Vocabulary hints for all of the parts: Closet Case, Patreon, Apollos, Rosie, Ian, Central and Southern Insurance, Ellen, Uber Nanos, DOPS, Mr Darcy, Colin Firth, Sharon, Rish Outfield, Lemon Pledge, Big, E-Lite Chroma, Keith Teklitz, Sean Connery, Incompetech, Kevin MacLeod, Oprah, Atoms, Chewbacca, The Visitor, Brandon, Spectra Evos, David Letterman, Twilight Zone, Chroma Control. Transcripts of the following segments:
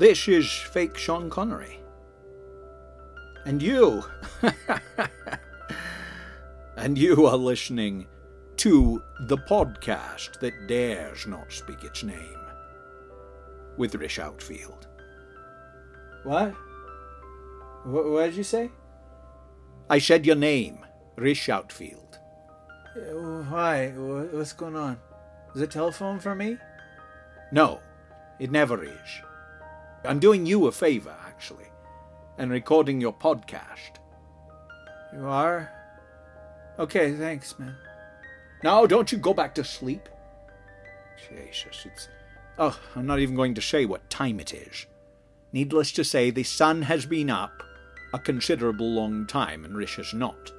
This is fake Sean Connery. And you, and you are listening to the podcast that dares not speak its name, with Rish Outfield. What? What did you say? I said your name, Rish Outfield. Hi, what's going on? Is the telephone for me? No, it never is. I'm doing you a favor, actually, and recording your podcast. You are? Okay, thanks, man. Now, don't you go back to sleep? Jesus, it's... Oh, I'm not even going to say what time it is. Needless to say, the sun has been up a considerable long time, and Rish has not.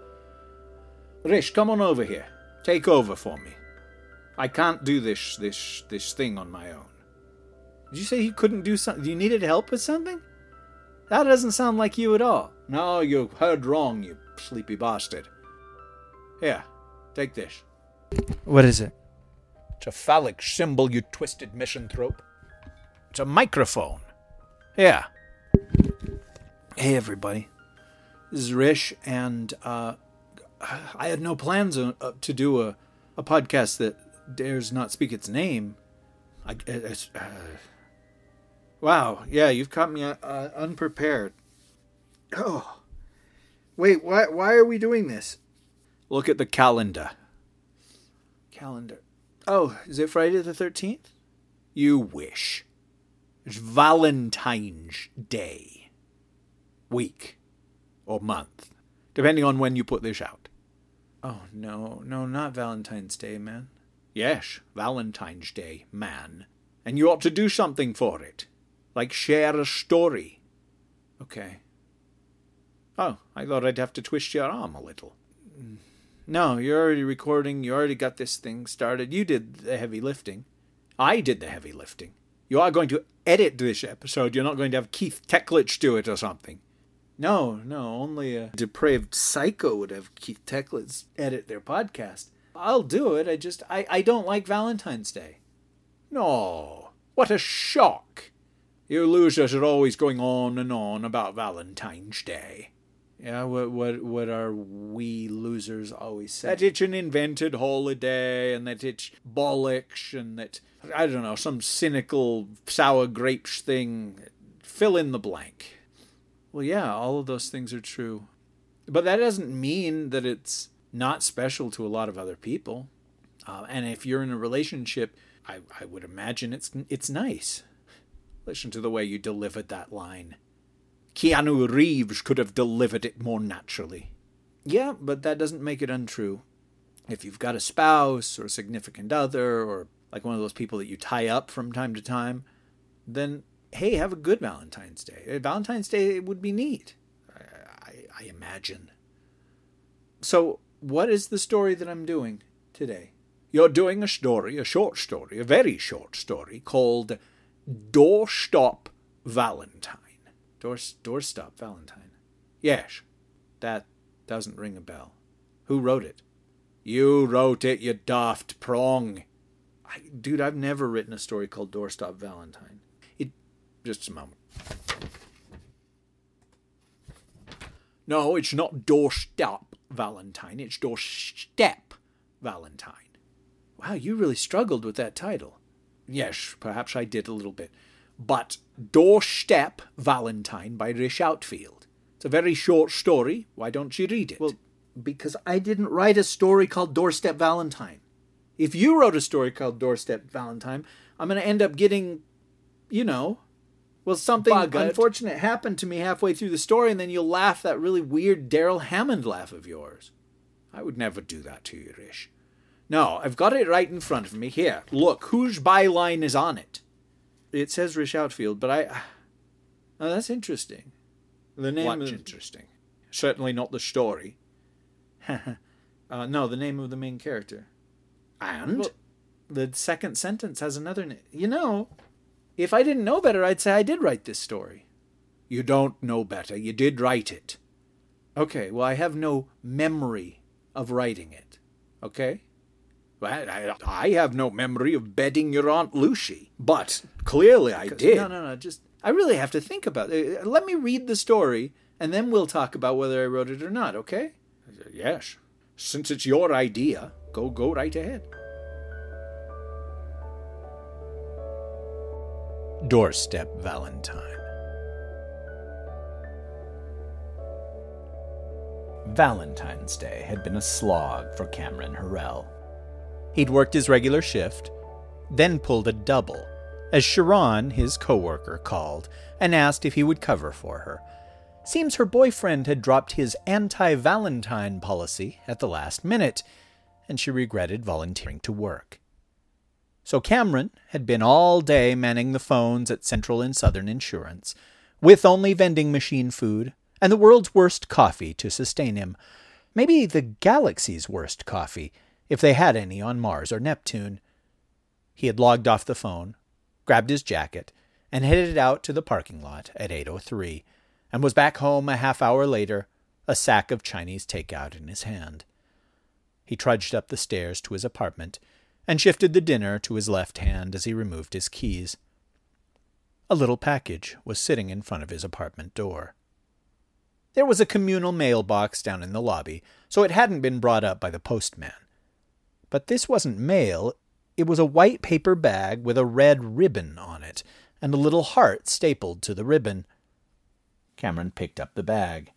Rish, come on over here. Take over for me. I can't do this thing on my own. Did you say he couldn't do something? You needed help with something? That doesn't sound like you at all. No, you heard wrong, you sleepy bastard. Here, take this. What is it? It's a phallic symbol, you twisted misanthrope. It's a microphone. Here. Hey, everybody. This is Rish, and I had no plans to do a podcast that dares not speak its name. Wow, yeah, you've caught me unprepared. Oh, wait, why are we doing this? Look at the calendar. Calendar. Oh, is it Friday the 13th? You wish. It's Valentine's Day. Week. Or month. Depending on when you put this out. Oh, no, not Valentine's Day, man. Yes, Valentine's Day, man. And you ought to do something for it. Like share a story. Okay. Oh, I thought I'd have to twist your arm a little. No, you're already recording. You already got this thing started. You did the heavy lifting. I did the heavy lifting. You are going to edit this episode. You're not going to have Keith Teklitz do it or something. No, only a depraved psycho would have Keith Teklitz edit their podcast. I'll do it. I don't like Valentine's Day. No, what a shock. You losers are always going on and on about Valentine's Day. Yeah, what are we losers always saying? That it's an invented holiday, and that it's bollocks, and that, I don't know, some cynical sour grapes thing. Fill in the blank. Well, yeah, all of those things are true. But that doesn't mean that it's not special to a lot of other people. And if you're in a relationship, I would imagine it's nice. Listen to the way you delivered that line. Keanu Reeves could have delivered it more naturally. Yeah, but that doesn't make it untrue. If you've got a spouse or a significant other or like one of those people that you tie up from time to time, then, hey, have a good Valentine's Day. Valentine's Day would be neat, I imagine. So what is the story that I'm doing today? You're doing a story, a short story, a very short story, called Doorstop Valentine. Doorstop Valentine. Yes, that doesn't ring a bell. Who wrote it? You wrote it, you daft prong. Dude, I've never written a story called Doorstop Valentine. Just a moment. No, it's not Doorstop Valentine. It's Doorstep Valentine. Wow, you really struggled with that title. Yes, perhaps I did a little bit. But Doorstep Valentine by Rish Outfield. It's a very short story. Why don't you read it? Well, because I didn't write a story called Doorstep Valentine. If you wrote a story called Doorstep Valentine, I'm going to end up getting, you know, well, something unfortunate happened to me halfway through the story, and then you'll laugh that really weird Daryl Hammond laugh of yours. I would never do that to you, Rish. No, I've got it right in front of me. Here, look, whose byline is on it? It says Rish Outfield, but I... Oh, that's interesting. The name What's interesting? Certainly not the story. No, the name of the main character. And? Well, the second sentence has another name. You know, if I didn't know better, I'd say I did write this story. You don't know better. You did write it. Okay, well, I have no memory of writing it. Okay? I have no memory of bedding your Aunt Lucy, but clearly I did. No, just I really have to think about it. Let me read the story, and then we'll talk about whether I wrote it or not, okay? Yes. Since it's your idea, go right ahead. Doorstep Valentine. Valentine's Day had been a slog for Cameron Harrell. He'd worked his regular shift, then pulled a double, as Sharon, his coworker, called and asked if he would cover for her. Seems her boyfriend had dropped his anti-Valentine policy at the last minute, and she regretted volunteering to work. So Cameron had been all day manning the phones at Central and Southern Insurance, with only vending machine food and the world's worst coffee to sustain him. Maybe the galaxy's worst coffee, if they had any on Mars or Neptune. He had logged off the phone, grabbed his jacket, and headed out to the parking lot at 8:03, and was back home a half hour later, a sack of Chinese takeout in his hand. He trudged up the stairs to his apartment, and shifted the dinner to his left hand as he removed his keys. A little package was sitting in front of his apartment door. There was a communal mailbox down in the lobby, so it hadn't been brought up by the postman. But this wasn't mail, it was a white paper bag with a red ribbon on it, and a little heart stapled to the ribbon. Cameron picked up the bag.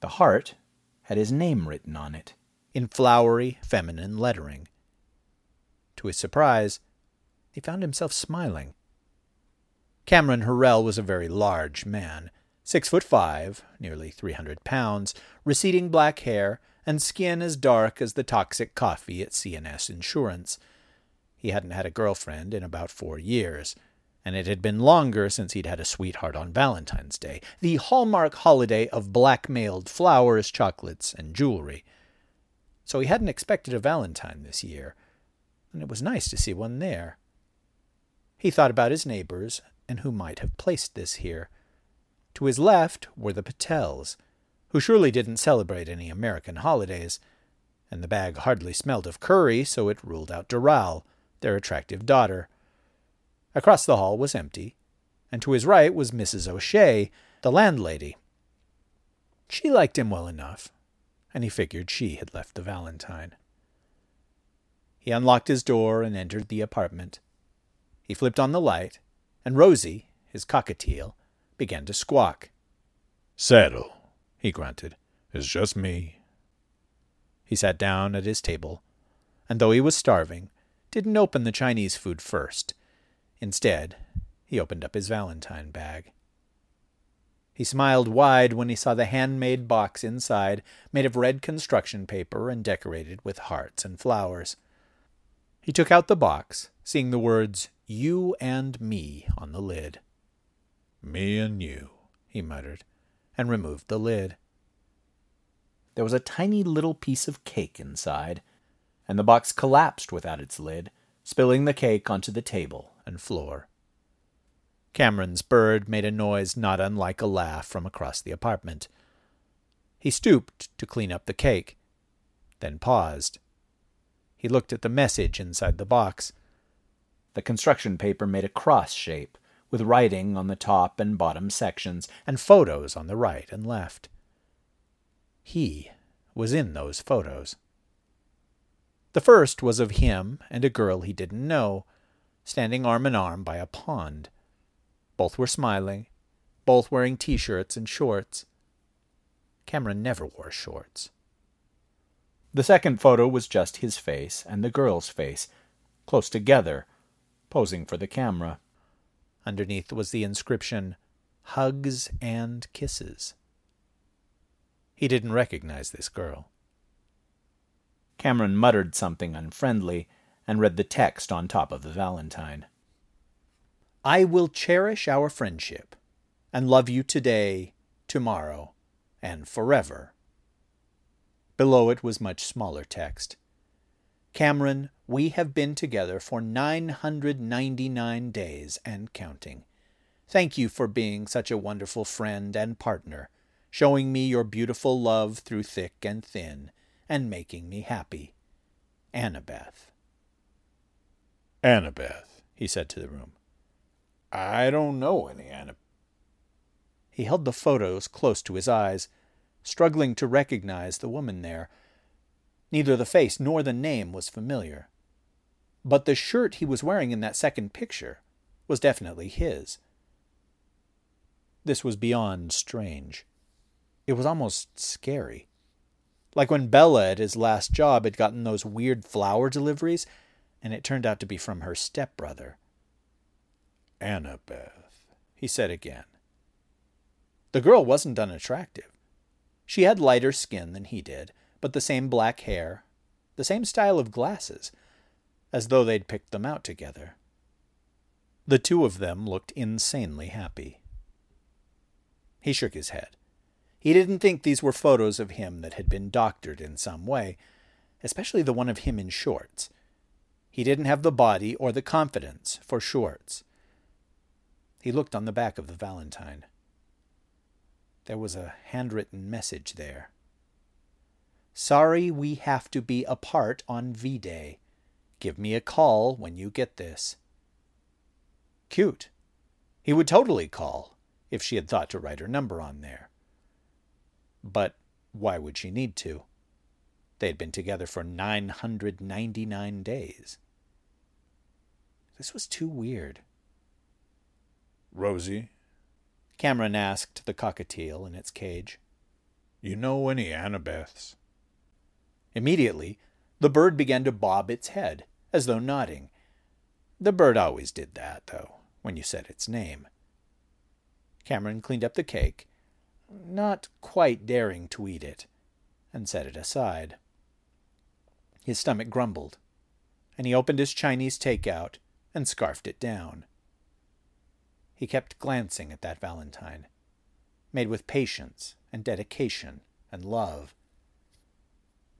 The heart had his name written on it, in flowery, feminine lettering. To his surprise, he found himself smiling. Cameron Harrell was a very large man, 6'5", nearly 300 pounds, receding black hair, and skin as dark as the toxic coffee at C&S Insurance. He hadn't had a girlfriend in about 4 years, and it had been longer since he'd had a sweetheart on Valentine's Day, the hallmark holiday of blackmailed flowers, chocolates, and jewelry. So he hadn't expected a Valentine this year, and it was nice to see one there. He thought about his neighbors and who might have placed this here. To his left were the Patels, who surely didn't celebrate any American holidays, and the bag hardly smelled of curry, so it ruled out Doral, their attractive daughter. Across the hall was empty, and to his right was Mrs. O'Shea, the landlady. She liked him well enough, and he figured she had left the Valentine. He unlocked his door and entered the apartment. He flipped on the light, and Rosie, his cockatiel, began to squawk. "Settle," he grunted. "It's just me." He sat down at his table, and though he was starving, didn't open the Chinese food first. Instead, he opened up his Valentine bag. He smiled wide when he saw the handmade box inside, made of red construction paper and decorated with hearts and flowers. He took out the box, seeing the words, "You and Me," on the lid. "Me and you," he muttered, and removed the lid. There was a tiny little piece of cake inside, and the box collapsed without its lid, spilling the cake onto the table and floor. Cameron's bird made a noise not unlike a laugh from across the apartment. He stooped to clean up the cake, then paused. He looked at the message inside the box. The construction paper made a cross shape, with writing on the top and bottom sections, and photos on the right and left. He was in those photos. The first was of him and a girl he didn't know, standing arm in arm by a pond. Both were smiling, both wearing t-shirts and shorts. Cameron never wore shorts. The second photo was just his face and the girl's face, close together, posing for the camera. Underneath was the inscription, "Hugs and Kisses." He didn't recognize this girl. Cameron muttered something unfriendly and read the text on top of the Valentine. "I will cherish our friendship and love you today, tomorrow, and forever." Below it was much smaller text. "Cameron, we have been together for 999 days and counting. Thank you for being such a wonderful friend and partner, showing me your beautiful love through thick and thin, and making me happy. Annabeth." "Annabeth," he said to the room. I don't know any Annabeth. He held the photos close to his eyes, struggling to recognize the woman there. Neither the face nor the name was familiar. But the shirt he was wearing in that second picture was definitely his. This was beyond strange. It was almost scary. Like when Bella at his last job had gotten those weird flower deliveries, and it turned out to be from her stepbrother. Annabeth, he said again. The girl wasn't unattractive. She had lighter skin than he did, but the same black hair, the same style of glasses, as though they'd picked them out together. The two of them looked insanely happy. He shook his head. He didn't think these were photos of him that had been doctored in some way, especially the one of him in shorts. He didn't have the body or the confidence for shorts. He looked on the back of the Valentine. There was a handwritten message there. Sorry we have to be apart on V-Day. Give me a call when you get this. Cute. He would totally call, if she had thought to write her number on there. But why would she need to? They had been together for 999 days. This was too weird. Rosie? Cameron asked the cockatiel in its cage. You know any Annabeths? Immediately, the bird began to bob its head, as though nodding. The bird always did that, though, when you said its name. Cameron cleaned up the cake, not quite daring to eat it, and set it aside. His stomach grumbled, and he opened his Chinese takeout and scarfed it down. He kept glancing at that Valentine, made with patience and dedication and love.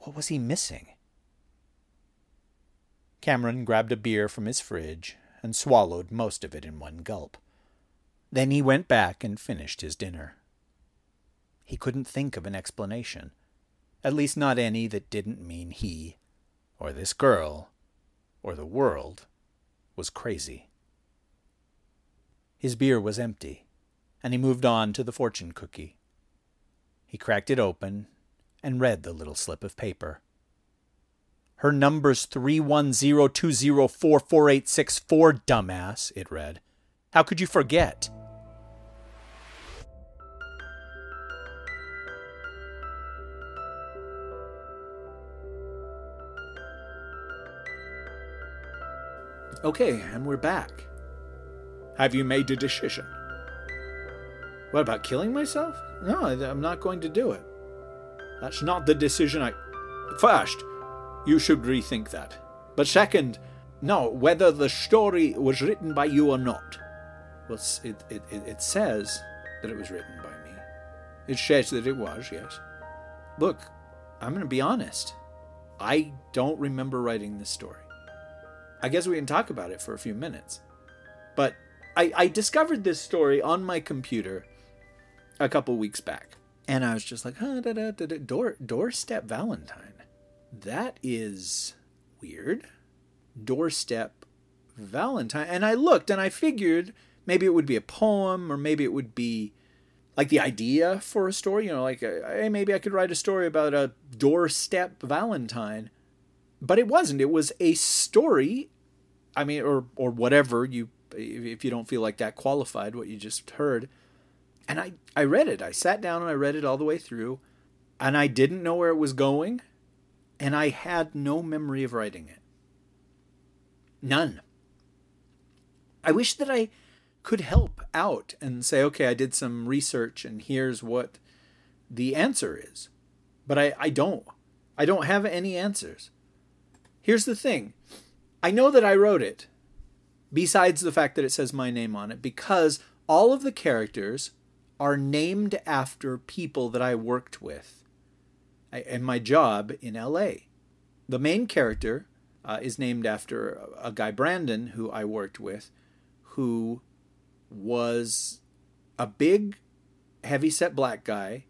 What was he missing? Cameron grabbed a beer from his fridge and swallowed most of it in one gulp. Then he went back and finished his dinner. He couldn't think of an explanation, at least not any that didn't mean he, or this girl, or the world, was crazy. His beer was empty, and he moved on to the fortune cookie. He cracked it open and read the little slip of paper. Her number's 31020448864, dumbass, it read. How could you forget? Okay, and we're back. Have you made a decision? What, about killing myself? No, I'm not going to do it. That's not the decision I... First, you should rethink that. But second, no, whether the story was written by you or not. Well, it says that it was written by me. It says that it was, yes. Look, I'm going to be honest. I don't remember writing this story. I guess we can talk about it for a few minutes. But I discovered this story on my computer a couple weeks back. And I was just like, doorstep Valentine. That is weird. Doorstep Valentine. And I looked and I figured maybe it would be a poem, or maybe it would be like the idea for a story. You know, like, hey, maybe I could write a story about a doorstep Valentine. But it wasn't. It was a story. I mean, or whatever you... if you don't feel like that qualified what you just heard. And I read it. I sat down and I read it all the way through, and I didn't know where it was going, and I had no memory of writing it. None. I wish that I could help out and say, okay, I did some research and here's what the answer is. But I don't. I don't have any answers. Here's the thing. I know that I wrote it, besides the fact that it says my name on it, because all of the characters are named after people that I worked with in my job in LA. The main character is named after a guy, Brandon, who I worked with, who was a big, heavy-set black guy.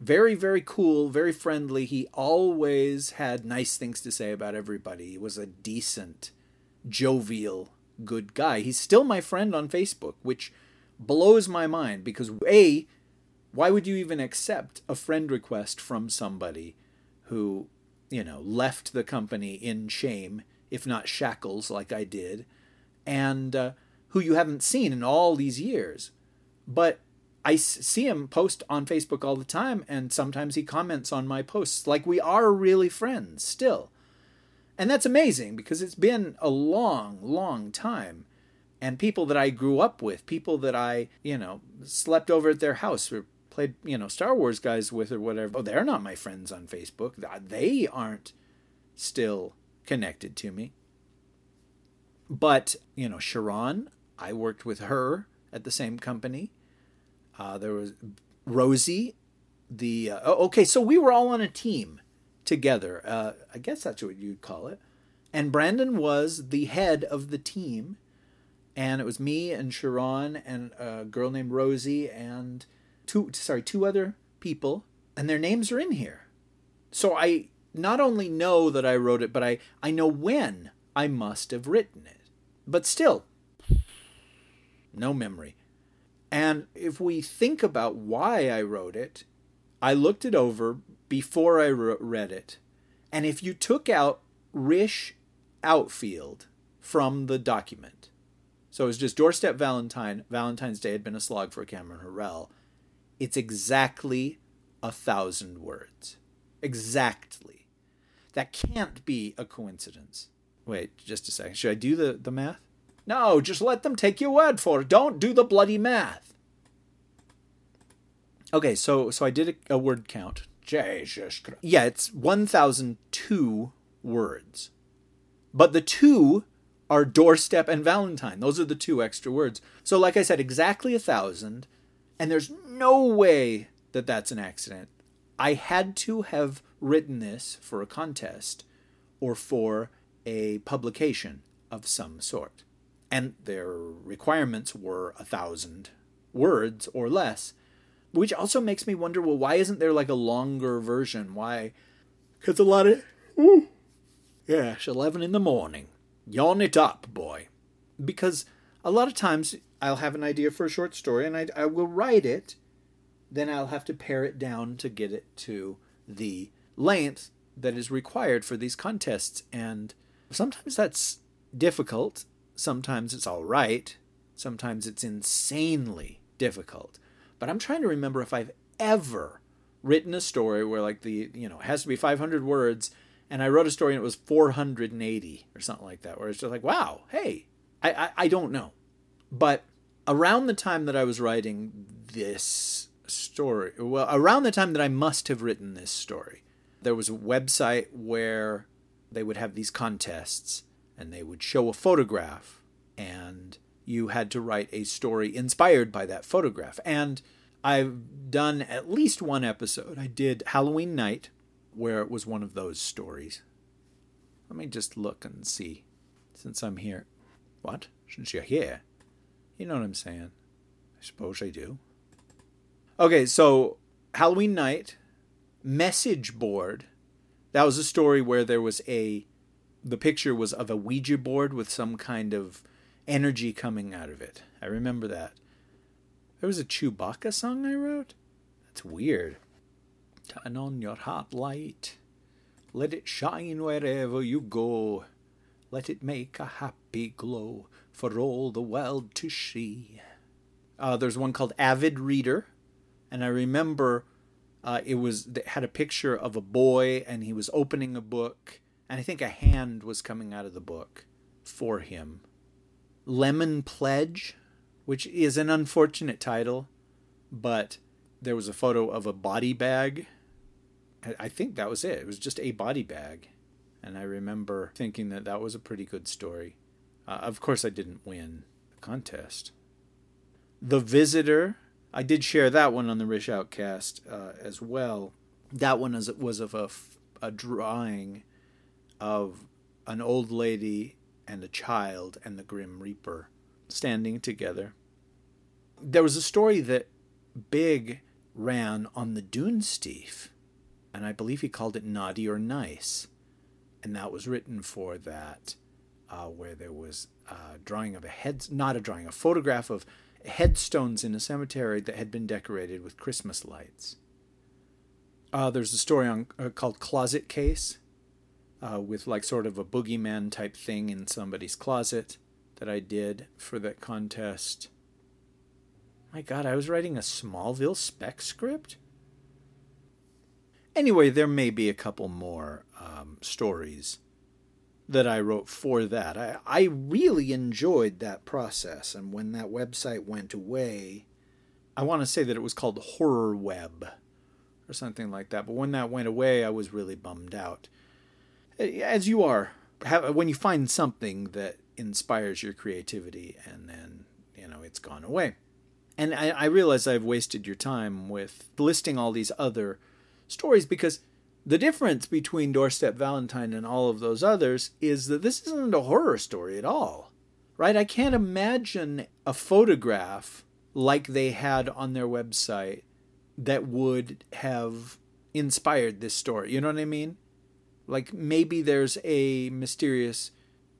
Very, very cool, very friendly. He always had nice things to say about everybody. He was a decent, jovial good guy. He's still my friend on Facebook, which blows my mind because, A, why would you even accept a friend request from somebody who, you know, left the company in shame, if not shackles like I did, and who you haven't seen in all these years? But I see him post on Facebook all the time, and sometimes he comments on my posts like we are really friends still. And that's amazing because it's been a long, long time. And people that I grew up with, people that I, you know, slept over at their house or played, you know, Star Wars guys with or whatever. Oh, they're not my friends on Facebook. They aren't still connected to me. But, you know, Sharon, I worked with her at the same company. There was Rosie, so we were all on a team together. I guess that's what you'd call it. And Brandon was the head of the team. And it was me and Sharon and a girl named Rosie and two other people, and their names are in here. So I not only know that I wrote it, but I know when I must have written it. But still, no memory. And if we think about why I wrote it, I looked it over before I read it. And if you took out Rish Outfield from the document, so it was just Doorstep Valentine. Valentine's Day had been a slog for Cameron Harrell. It's exactly 1,000 words. Exactly. That can't be a coincidence. Wait, just a second. Should I do the math? No, just let them take your word for it. Don't do the bloody math. Okay, so I did a word count. Jesus Christ. Yeah, it's 1,002 words. But the two are doorstep and Valentine. Those are the two extra words. So like I said, exactly 1,000. And there's no way that that's an accident. I had to have written this for a contest or for a publication of some sort. And their requirements were 1,000 words or less, which also makes me wonder, well, why isn't there like a longer version? Why? Because a lot of... yeah, it's 11 in the morning. Yawn it up, boy. Because a lot of times I'll have an idea for a short story and I will write it. Then I'll have to pare it down to get it to the length that is required for these contests. And sometimes that's difficult. Sometimes it's all right. Sometimes it's insanely difficult. But I'm trying to remember if I've ever written a story where like the, you know, it has to be 500 words. And I wrote a story and it was 480 or something like that, where it's just like, wow, hey, I don't know. But around the time that I was writing this story, well, around the time that I must have written this story, there was a website where they would have these contests and they would show a photograph and you had to write a story inspired by that photograph. And I've done at least one episode. I did Halloween night, where it was one of those stories. Let me just look and see. Since I'm here. What? Since you're here? You know what I'm saying. I suppose I do. Okay, so Halloween night, message board. That was a story where there was the picture was of a Ouija board with some kind of energy coming out of it. I remember that. There was a Chewbacca song I wrote? That's weird. Turn on your heart light. Let it shine wherever you go. Let it make a happy glow for all the world to see. There's one called Avid Reader. And I remember it had a picture of a boy and he was opening a book. And I think a hand was coming out of the book for him. Lemon Pledge, which is an unfortunate title. But there was a photo of a body bag. I think that was it. It was just a body bag. And I remember thinking that that was a pretty good story. Of course, I didn't win the contest. The Visitor. I did share that one on the Rish Outcast as well. That one was of a drawing of an old lady and a child and the Grim Reaper standing together. There was a story that Big ran on the Dune Steve, and I believe he called it Naughty or Nice, and that was written for that. where there was a drawing of a head, not a drawing, a photograph of headstones in a cemetery that had been decorated with Christmas lights. There's a story on called Closet Case, with like sort of a boogeyman type thing in somebody's closet that I did for that contest. My God, I was writing a Smallville spec script? Anyway, there may be a couple more stories that I wrote for that. I really enjoyed that process, and when that website went away, I want to say that it was called Horror Web or something like that, but when that went away, I was really bummed out. As you are, when you find something that inspires your creativity and then, you know, it's gone away. And I realize I've wasted your time with listing all these other stories, because the difference between Doorstep Valentine and all of those others is that this isn't a horror story at all, right? I can't imagine a photograph like they had on their website that would have inspired this story. You know what I mean? Like maybe there's a mysterious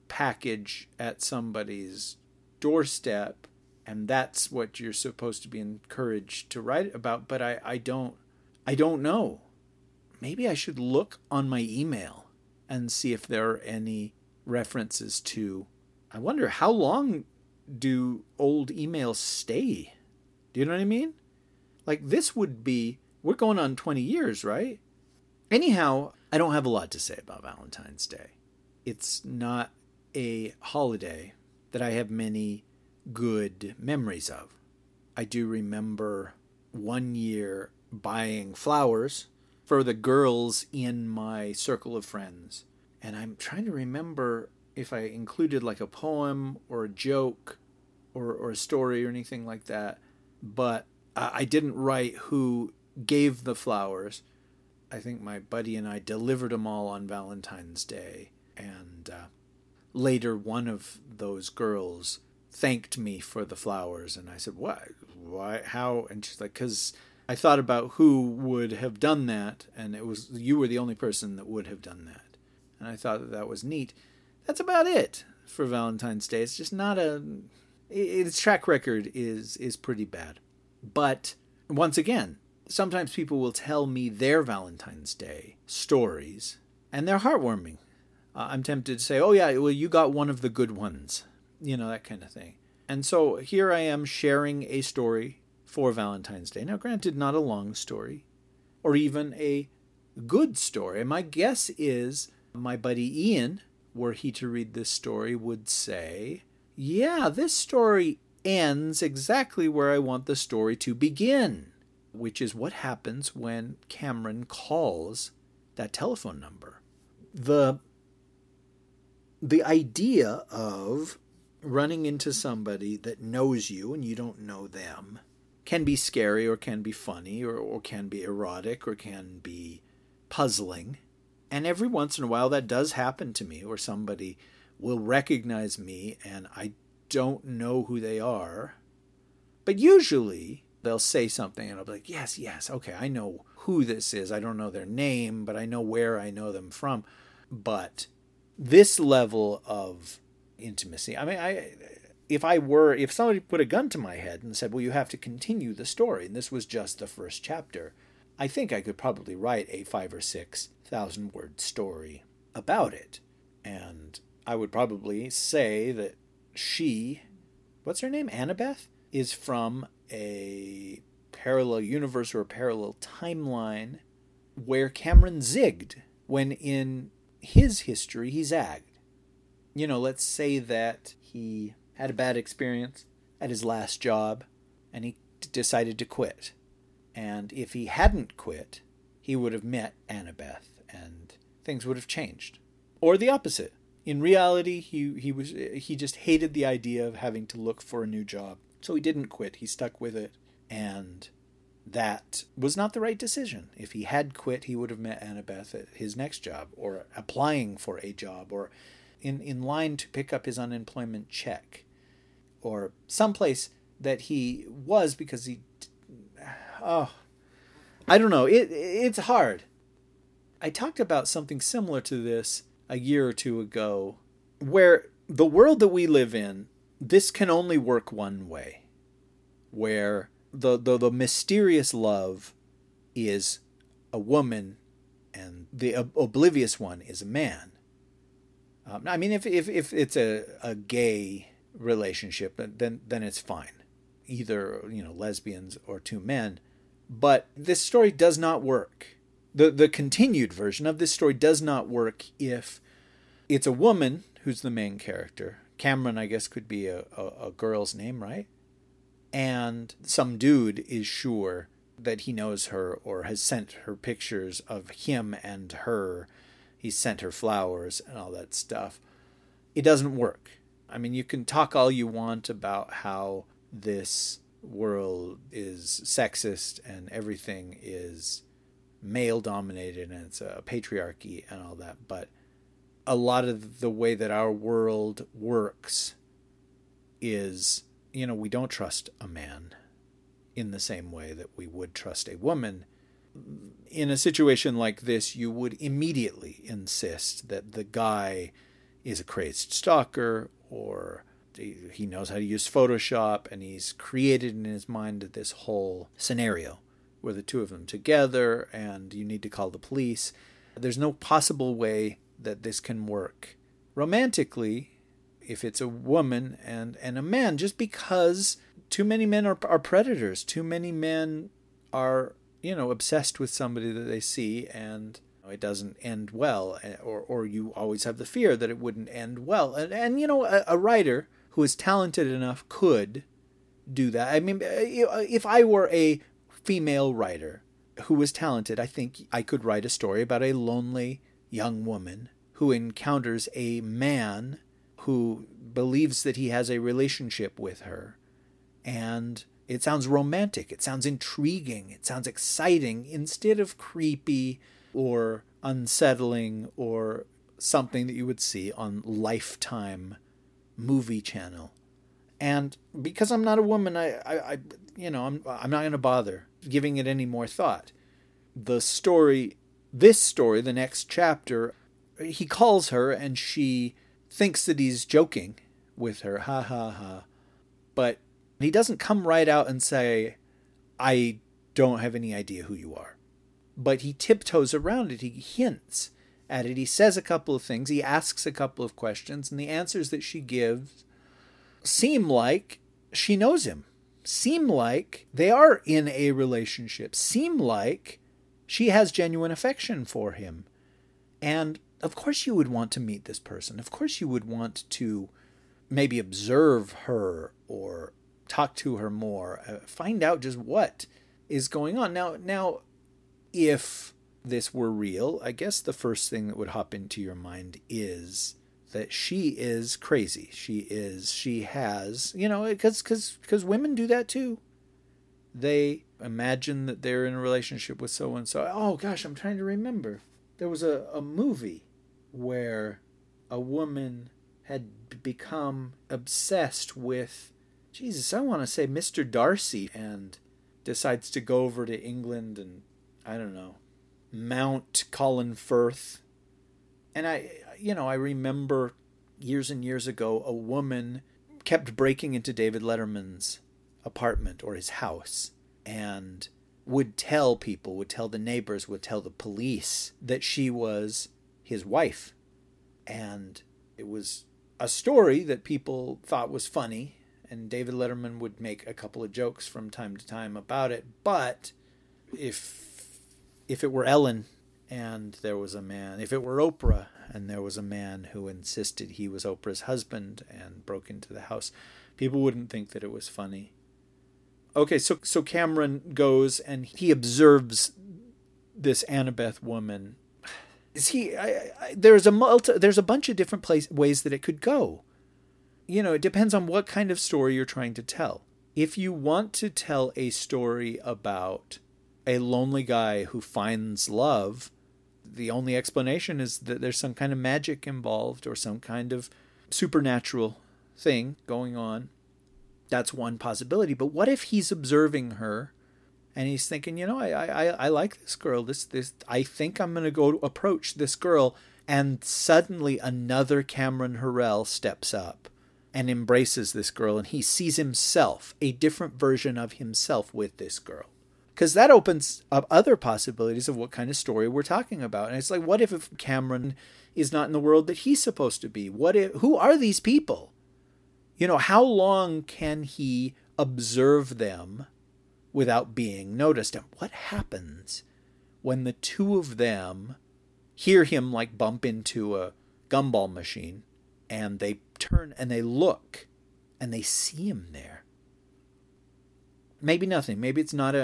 package at somebody's doorstep and that's what you're supposed to be encouraged to write about, but I don't know. Maybe I should look on my email and see if there are any references to... I wonder, how long do old emails stay? Do you know what I mean? Like, this would be... We're going on 20 years, right? Anyhow, I don't have a lot to say about Valentine's Day. It's not a holiday that I have many good memories of. I do remember one year buying flowers for the girls in my circle of friends. And I'm trying to remember if I included like a poem or a joke or a story or anything like that. But I didn't write who gave the flowers. I think my buddy and I delivered them all on Valentine's Day. And later one of those girls thanked me for the flowers. And I said, "What? Why? How?" And she's like, "'Cause I thought about who would have done that, and it was you were the only person that would have done that." And I thought that was neat. That's about it for Valentine's Day. It's just not a... Its track record is pretty bad. But, once again, sometimes people will tell me their Valentine's Day stories, and they're heartwarming. I'm tempted to say, "Oh yeah, well, you got one of the good ones." You know, that kind of thing. And so, here I am sharing a story for Valentine's Day. Now, granted, not a long story or even a good story. My guess is my buddy Ian, were he to read this story, would say, "Yeah, this story ends exactly where I want the story to begin," which is what happens when Cameron calls that telephone number. The idea of running into somebody that knows you and you don't know them can be scary, or can be funny, or can be erotic, or can be puzzling. And every once in a while that does happen to me, or somebody will recognize me and I don't know who they are. But usually they'll say something and I'll be like, yes, okay, I know who this is. I don't know their name, but I know where I know them from. But this level of intimacy, I mean, If somebody put a gun to my head and said, "Well, you have to continue the story," and this was just the first chapter, I think I could probably write a 5,000 or 6,000 word story about it. And I would probably say that she, what's her name? Annabeth, is from a parallel universe or a parallel timeline where Cameron zigged when in his history he zagged. You know, let's say that he had a bad experience at his last job, and he decided to quit. And if he hadn't quit, he would have met Annabeth, and things would have changed. Or the opposite. In reality, he just hated the idea of having to look for a new job, so he didn't quit. He stuck with it, and that was not the right decision. If he had quit, he would have met Annabeth at his next job, or applying for a job, or in line to pick up his unemployment check, or someplace that he was because he... Oh, I don't know. It's hard. I talked about something similar to this a year or two ago, where the world that we live in, this can only work one way, where the mysterious love is a woman and the oblivious one is a man. I mean, if it's a gay relationship, then it's fine. Either, you know, lesbians or two men. But this story does not work. The continued version of this story does not work if it's a woman who's the main character. Cameron, I guess, could be a girl's name, right? And some dude is sure that he knows her or has sent her pictures of him and her. He sent her flowers and all that stuff. It doesn't work. I mean, you can talk all you want about how this world is sexist and everything is male-dominated and it's a patriarchy and all that, but a lot of the way that our world works is, you know, we don't trust a man in the same way that we would trust a woman. In a situation like this, you would immediately insist that the guy is a crazed stalker, or he knows how to use Photoshop, and he's created in his mind this whole scenario where the two of them together and you need to call the police. There's no possible way that this can work romantically if it's a woman and a man, just because too many men are predators. Too many men are, you know, obsessed with somebody that they see, and it doesn't end well, or you always have the fear that it wouldn't end well. And you know, a writer who is talented enough could do that. I mean, if I were a female writer who was talented, I think I could write a story about a lonely young woman who encounters a man who believes that he has a relationship with her. And it sounds romantic. It sounds intriguing. It sounds exciting, instead of creepy or unsettling or something that you would see on Lifetime movie channel. And because I'm not a woman, I you know, I'm not going to bother giving it any more thought. This story, the next chapter, he calls her and she thinks that he's joking with her. Ha ha ha. But he doesn't come right out and say, I don't have any idea who you are. But he tiptoes around it. He hints at it. He says a couple of things. He asks a couple of questions. And the answers that she gives seem like she knows him. Seem like they are in a relationship. Seem like she has genuine affection for him. And of course you would want to meet this person. Of course you would want to maybe observe her or talk to her more, find out just what is going on. Now, if this were real, I guess the first thing that would hop into your mind is that she is crazy. She has, you know, because women do that too. They imagine that they're in a relationship with so-and-so. Oh gosh, I'm trying to remember. There was a movie where a woman had become obsessed with, Jesus, I want to say Mr. Darcy, and decides to go over to England and, I don't know, mount Colin Firth. And I remember years and years ago, a woman kept breaking into David Letterman's apartment or his house and would tell people, would tell the neighbors, would tell the police that she was his wife. And it was a story that people thought was funny. And David Letterman would make a couple of jokes from time to time about it. But if it were Ellen and there was a man, if it were Oprah and there was a man who insisted he was Oprah's husband and broke into the house, people wouldn't think that it was funny. Okay, so Cameron goes and he observes this Annabeth woman. There's a bunch of different ways that it could go. You know, it depends on what kind of story you're trying to tell. If you want to tell a story about a lonely guy who finds love, the only explanation is that there's some kind of magic involved or some kind of supernatural thing going on. That's one possibility. But what if he's observing her and he's thinking, you know, I like this girl. I think I'm going to go approach this girl And suddenly another Cameron Harrell steps up and embraces this girl, and he sees himself, a different version of himself with this girl. Because that opens up other possibilities of what kind of story we're talking about. And it's like, what if Cameron is not in the world that he's supposed to be? What if, who are these people? You know, how long can he observe them without being noticed? And what happens when the two of them hear him like bump into a gumball machine, and they turn and they look and they see him there? Maybe nothing. Maybe it's not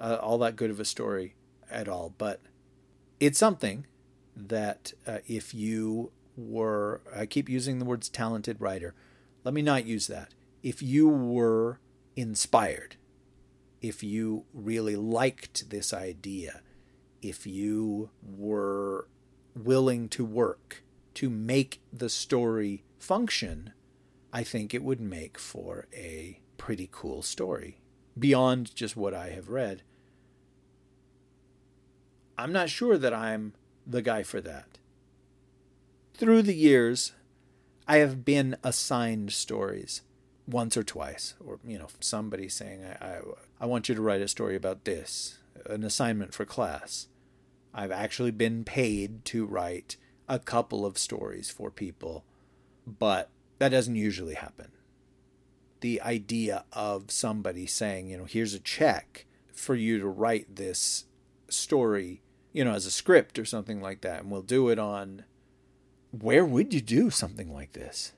all that good of a story at all, but it's something that if you were, I keep using the words talented writer, let me not use that. If you were inspired, if you really liked this idea, if you were willing to work to make the story function, I think it would make for a pretty cool story beyond just what I have read. I'm not sure that I'm the guy for that. Through the years, I have been assigned stories once or twice, or, you know, somebody saying, I want you to write a story about this, an assignment for class. I've actually been paid to write a couple of stories for people, but that doesn't usually happen. The idea of somebody saying, you know, here's a check for you to write this story, you know, as a script or something like that, and we'll do it on, where would you do something like this?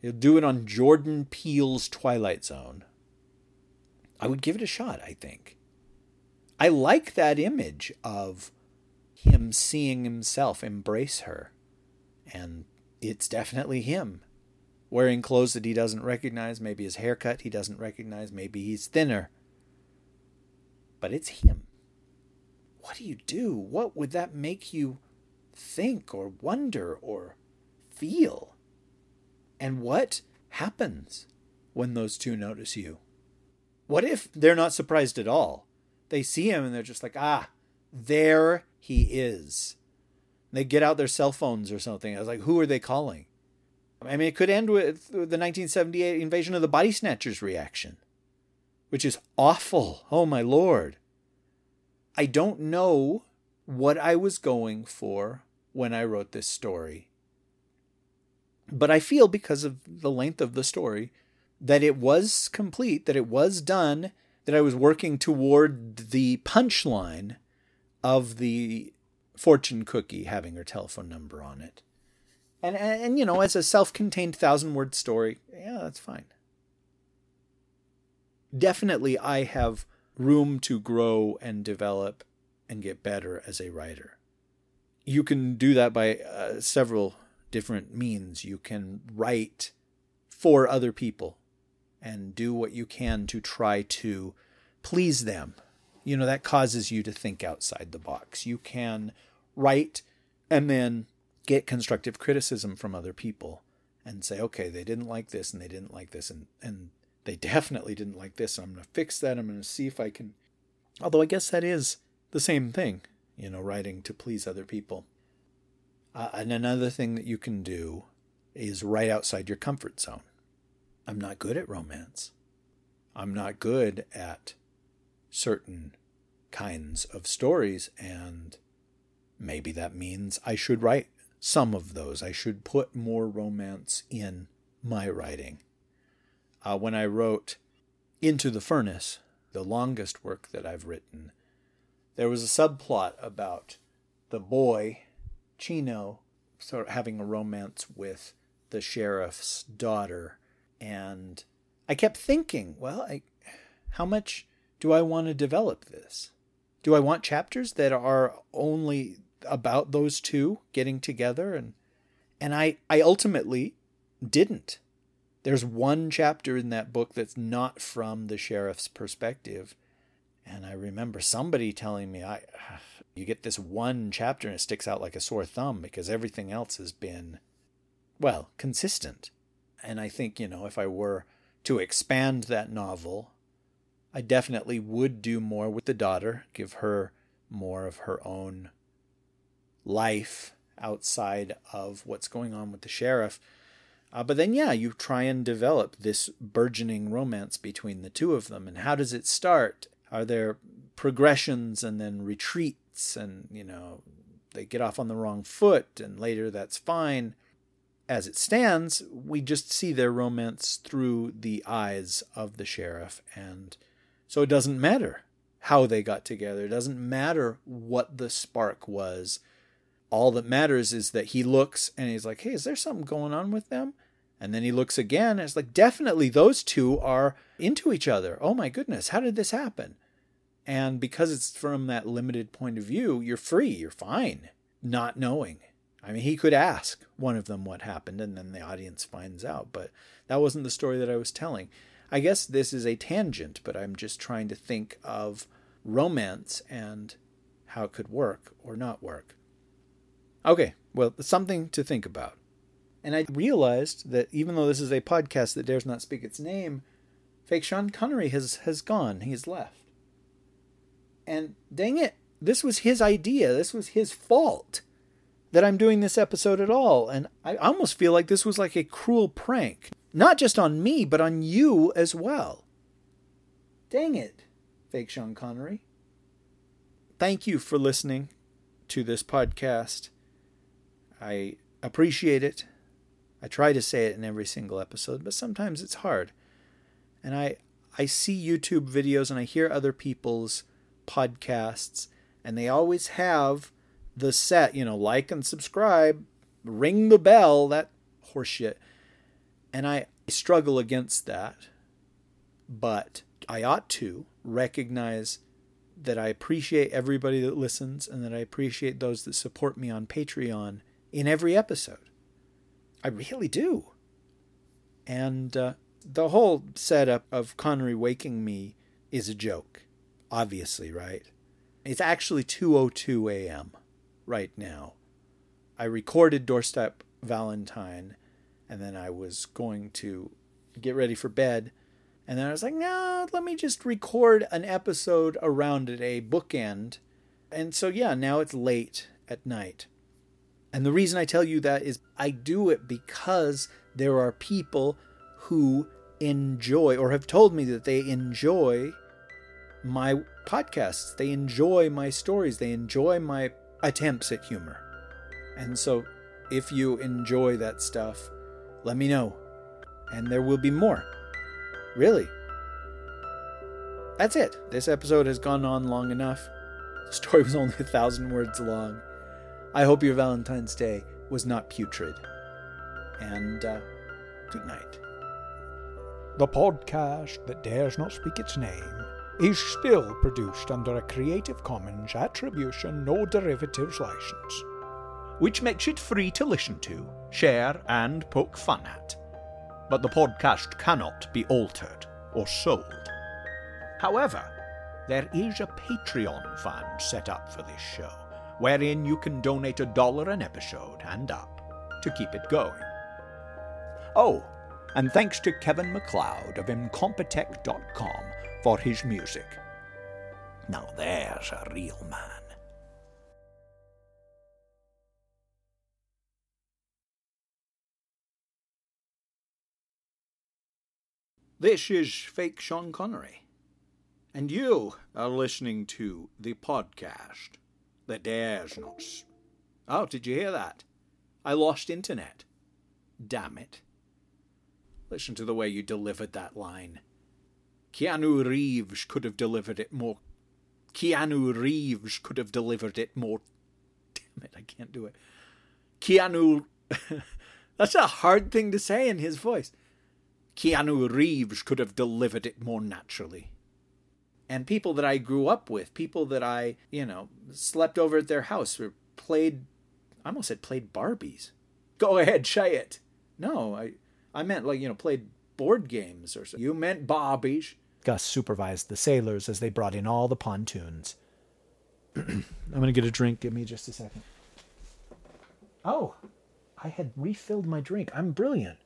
You'll do it on Jordan Peele's Twilight Zone. I would give it a shot, I think. I like that image of him seeing himself embrace her. And it's definitely him. Wearing clothes that he doesn't recognize. Maybe his haircut he doesn't recognize. Maybe he's thinner. But it's him. What do you do? What would that make you think or wonder or feel? And what happens when those two notice you? What if they're not surprised at all? They see him and they're just like, ah, there he is. And they get out their cell phones or something. I was like, who are they calling? I mean, it could end with the 1978 Invasion of the Body Snatchers reaction, which is awful. Oh, my Lord. I don't know what I was going for when I wrote this story. But I feel, because of the length of the story, that it was complete, that it was done, that I was working toward the punchline of the fortune cookie having her telephone number on it. And you know, as a self-contained 1,000-word story, yeah, that's fine. Definitely, I have room to grow and develop and get better as a writer. You can do that by several different means. You can write for other people and do what you can to try to please them. You know, that causes you to think outside the box. You can write and then get constructive criticism from other people and say, okay, they didn't like this and they didn't like this and they definitely didn't like this. So I'm going to fix that. I'm going to see if I can. Although I guess that is the same thing, you know, writing to please other people. And another thing that you can do is write outside your comfort zone. I'm not good at romance. I'm not good at certain kinds of stories, and maybe that means I should write some of those. I should put more romance in my writing. When I wrote Into the Furnace, the longest work that I've written, there was a subplot about the boy, Chino, sort of having a romance with the sheriff's daughter. And I kept thinking, well, how much do I want to develop this? Do I want chapters that are only about those two getting together? And I ultimately didn't. There's one chapter in that book that's not from the sheriff's perspective. And I remember somebody telling me, you get this one chapter and it sticks out like a sore thumb because everything else has been, well, consistent. And I think, you know, if I were to expand that novel, I definitely would do more with the daughter, give her more of her own life outside of what's going on with the sheriff. But then, yeah, you try and develop this burgeoning romance between the two of them. And how does it start? Are there progressions and then retreats? And, you know, they get off on the wrong foot and later that's fine. As it stands, we just see their romance through the eyes of the sheriff. And so it doesn't matter how they got together. It doesn't matter what the spark was. All that matters is that he looks and he's like, hey, is there something going on with them? And then he looks again and it's like, definitely those two are into each other. Oh my goodness, how did this happen? And because it's from that limited point of view, you're free, you're fine, not knowing. I mean, he could ask one of them what happened and then the audience finds out, but that wasn't the story that I was telling. I guess this is a tangent, but I'm just trying to think of romance and how it could work or not work. Okay, well, something to think about. And I realized that even though this is a podcast that dares not speak its name, fake Sean Connery has gone. He's left. And dang it, this was his idea. This was his fault that I'm doing this episode at all. And I almost feel like this was like a cruel prank. Not just on me, but on you as well. Dang it, fake Sean Connery. Thank you for listening to this podcast. I appreciate it. I try to say it in every single episode, but sometimes it's hard. And I see YouTube videos and I hear other people's podcasts, and they always have the set, you know, like and subscribe, ring the bell, that horseshit. And I struggle against that, but I ought to recognize that I appreciate everybody that listens and that I appreciate those that support me on Patreon in every episode. I really do. And the whole setup of Connery waking me is a joke, obviously, right? It's actually 2:02 a.m. right now. I recorded Doorstep Valentine, and then I was going to get ready for bed, and then I was like, no, let me just record an episode around it, a bookend. And so, yeah, now it's late at night. And the reason I tell you that is I do it because there are people who enjoy or have told me that they enjoy my podcasts. They enjoy my stories. They enjoy my attempts at humor. And so if you enjoy that stuff, let me know. And there will be more. Really. That's it. This episode has gone on long enough. The story was only 1,000 words long. I hope your Valentine's Day was not putrid. And good night. The podcast that dares not speak its name is still produced under a Creative Commons Attribution No Derivatives license, which makes it free to listen to, share, and poke fun at. But the podcast cannot be altered or sold. However, there is a Patreon fund set up for this show, wherein you can donate $1 an episode and up to keep it going. Oh, and thanks to Kevin MacLeod of Incompetech.com for his music. Now there's a real man. This is fake Sean Connery, and you are listening to the podcast that dares not. Oh, did you hear that? I lost internet. Damn it. Listen to the way you delivered that line. Keanu Reeves could have delivered it more. Keanu Reeves could have delivered it more. Damn it, I can't do it. Keanu. That's a hard thing to say in his voice. Keanu Reeves could have delivered it more naturally. And people that I grew up with, people that I, you know, slept over at their house or played, I almost said played Barbies. Go ahead, say it. No, I meant like, you know, played board games or something. You meant Barbies. Gus supervised the sailors as they brought in all the pontoons. I'm going to get a drink. Give me just a second. Oh, I had refilled my drink. I'm brilliant.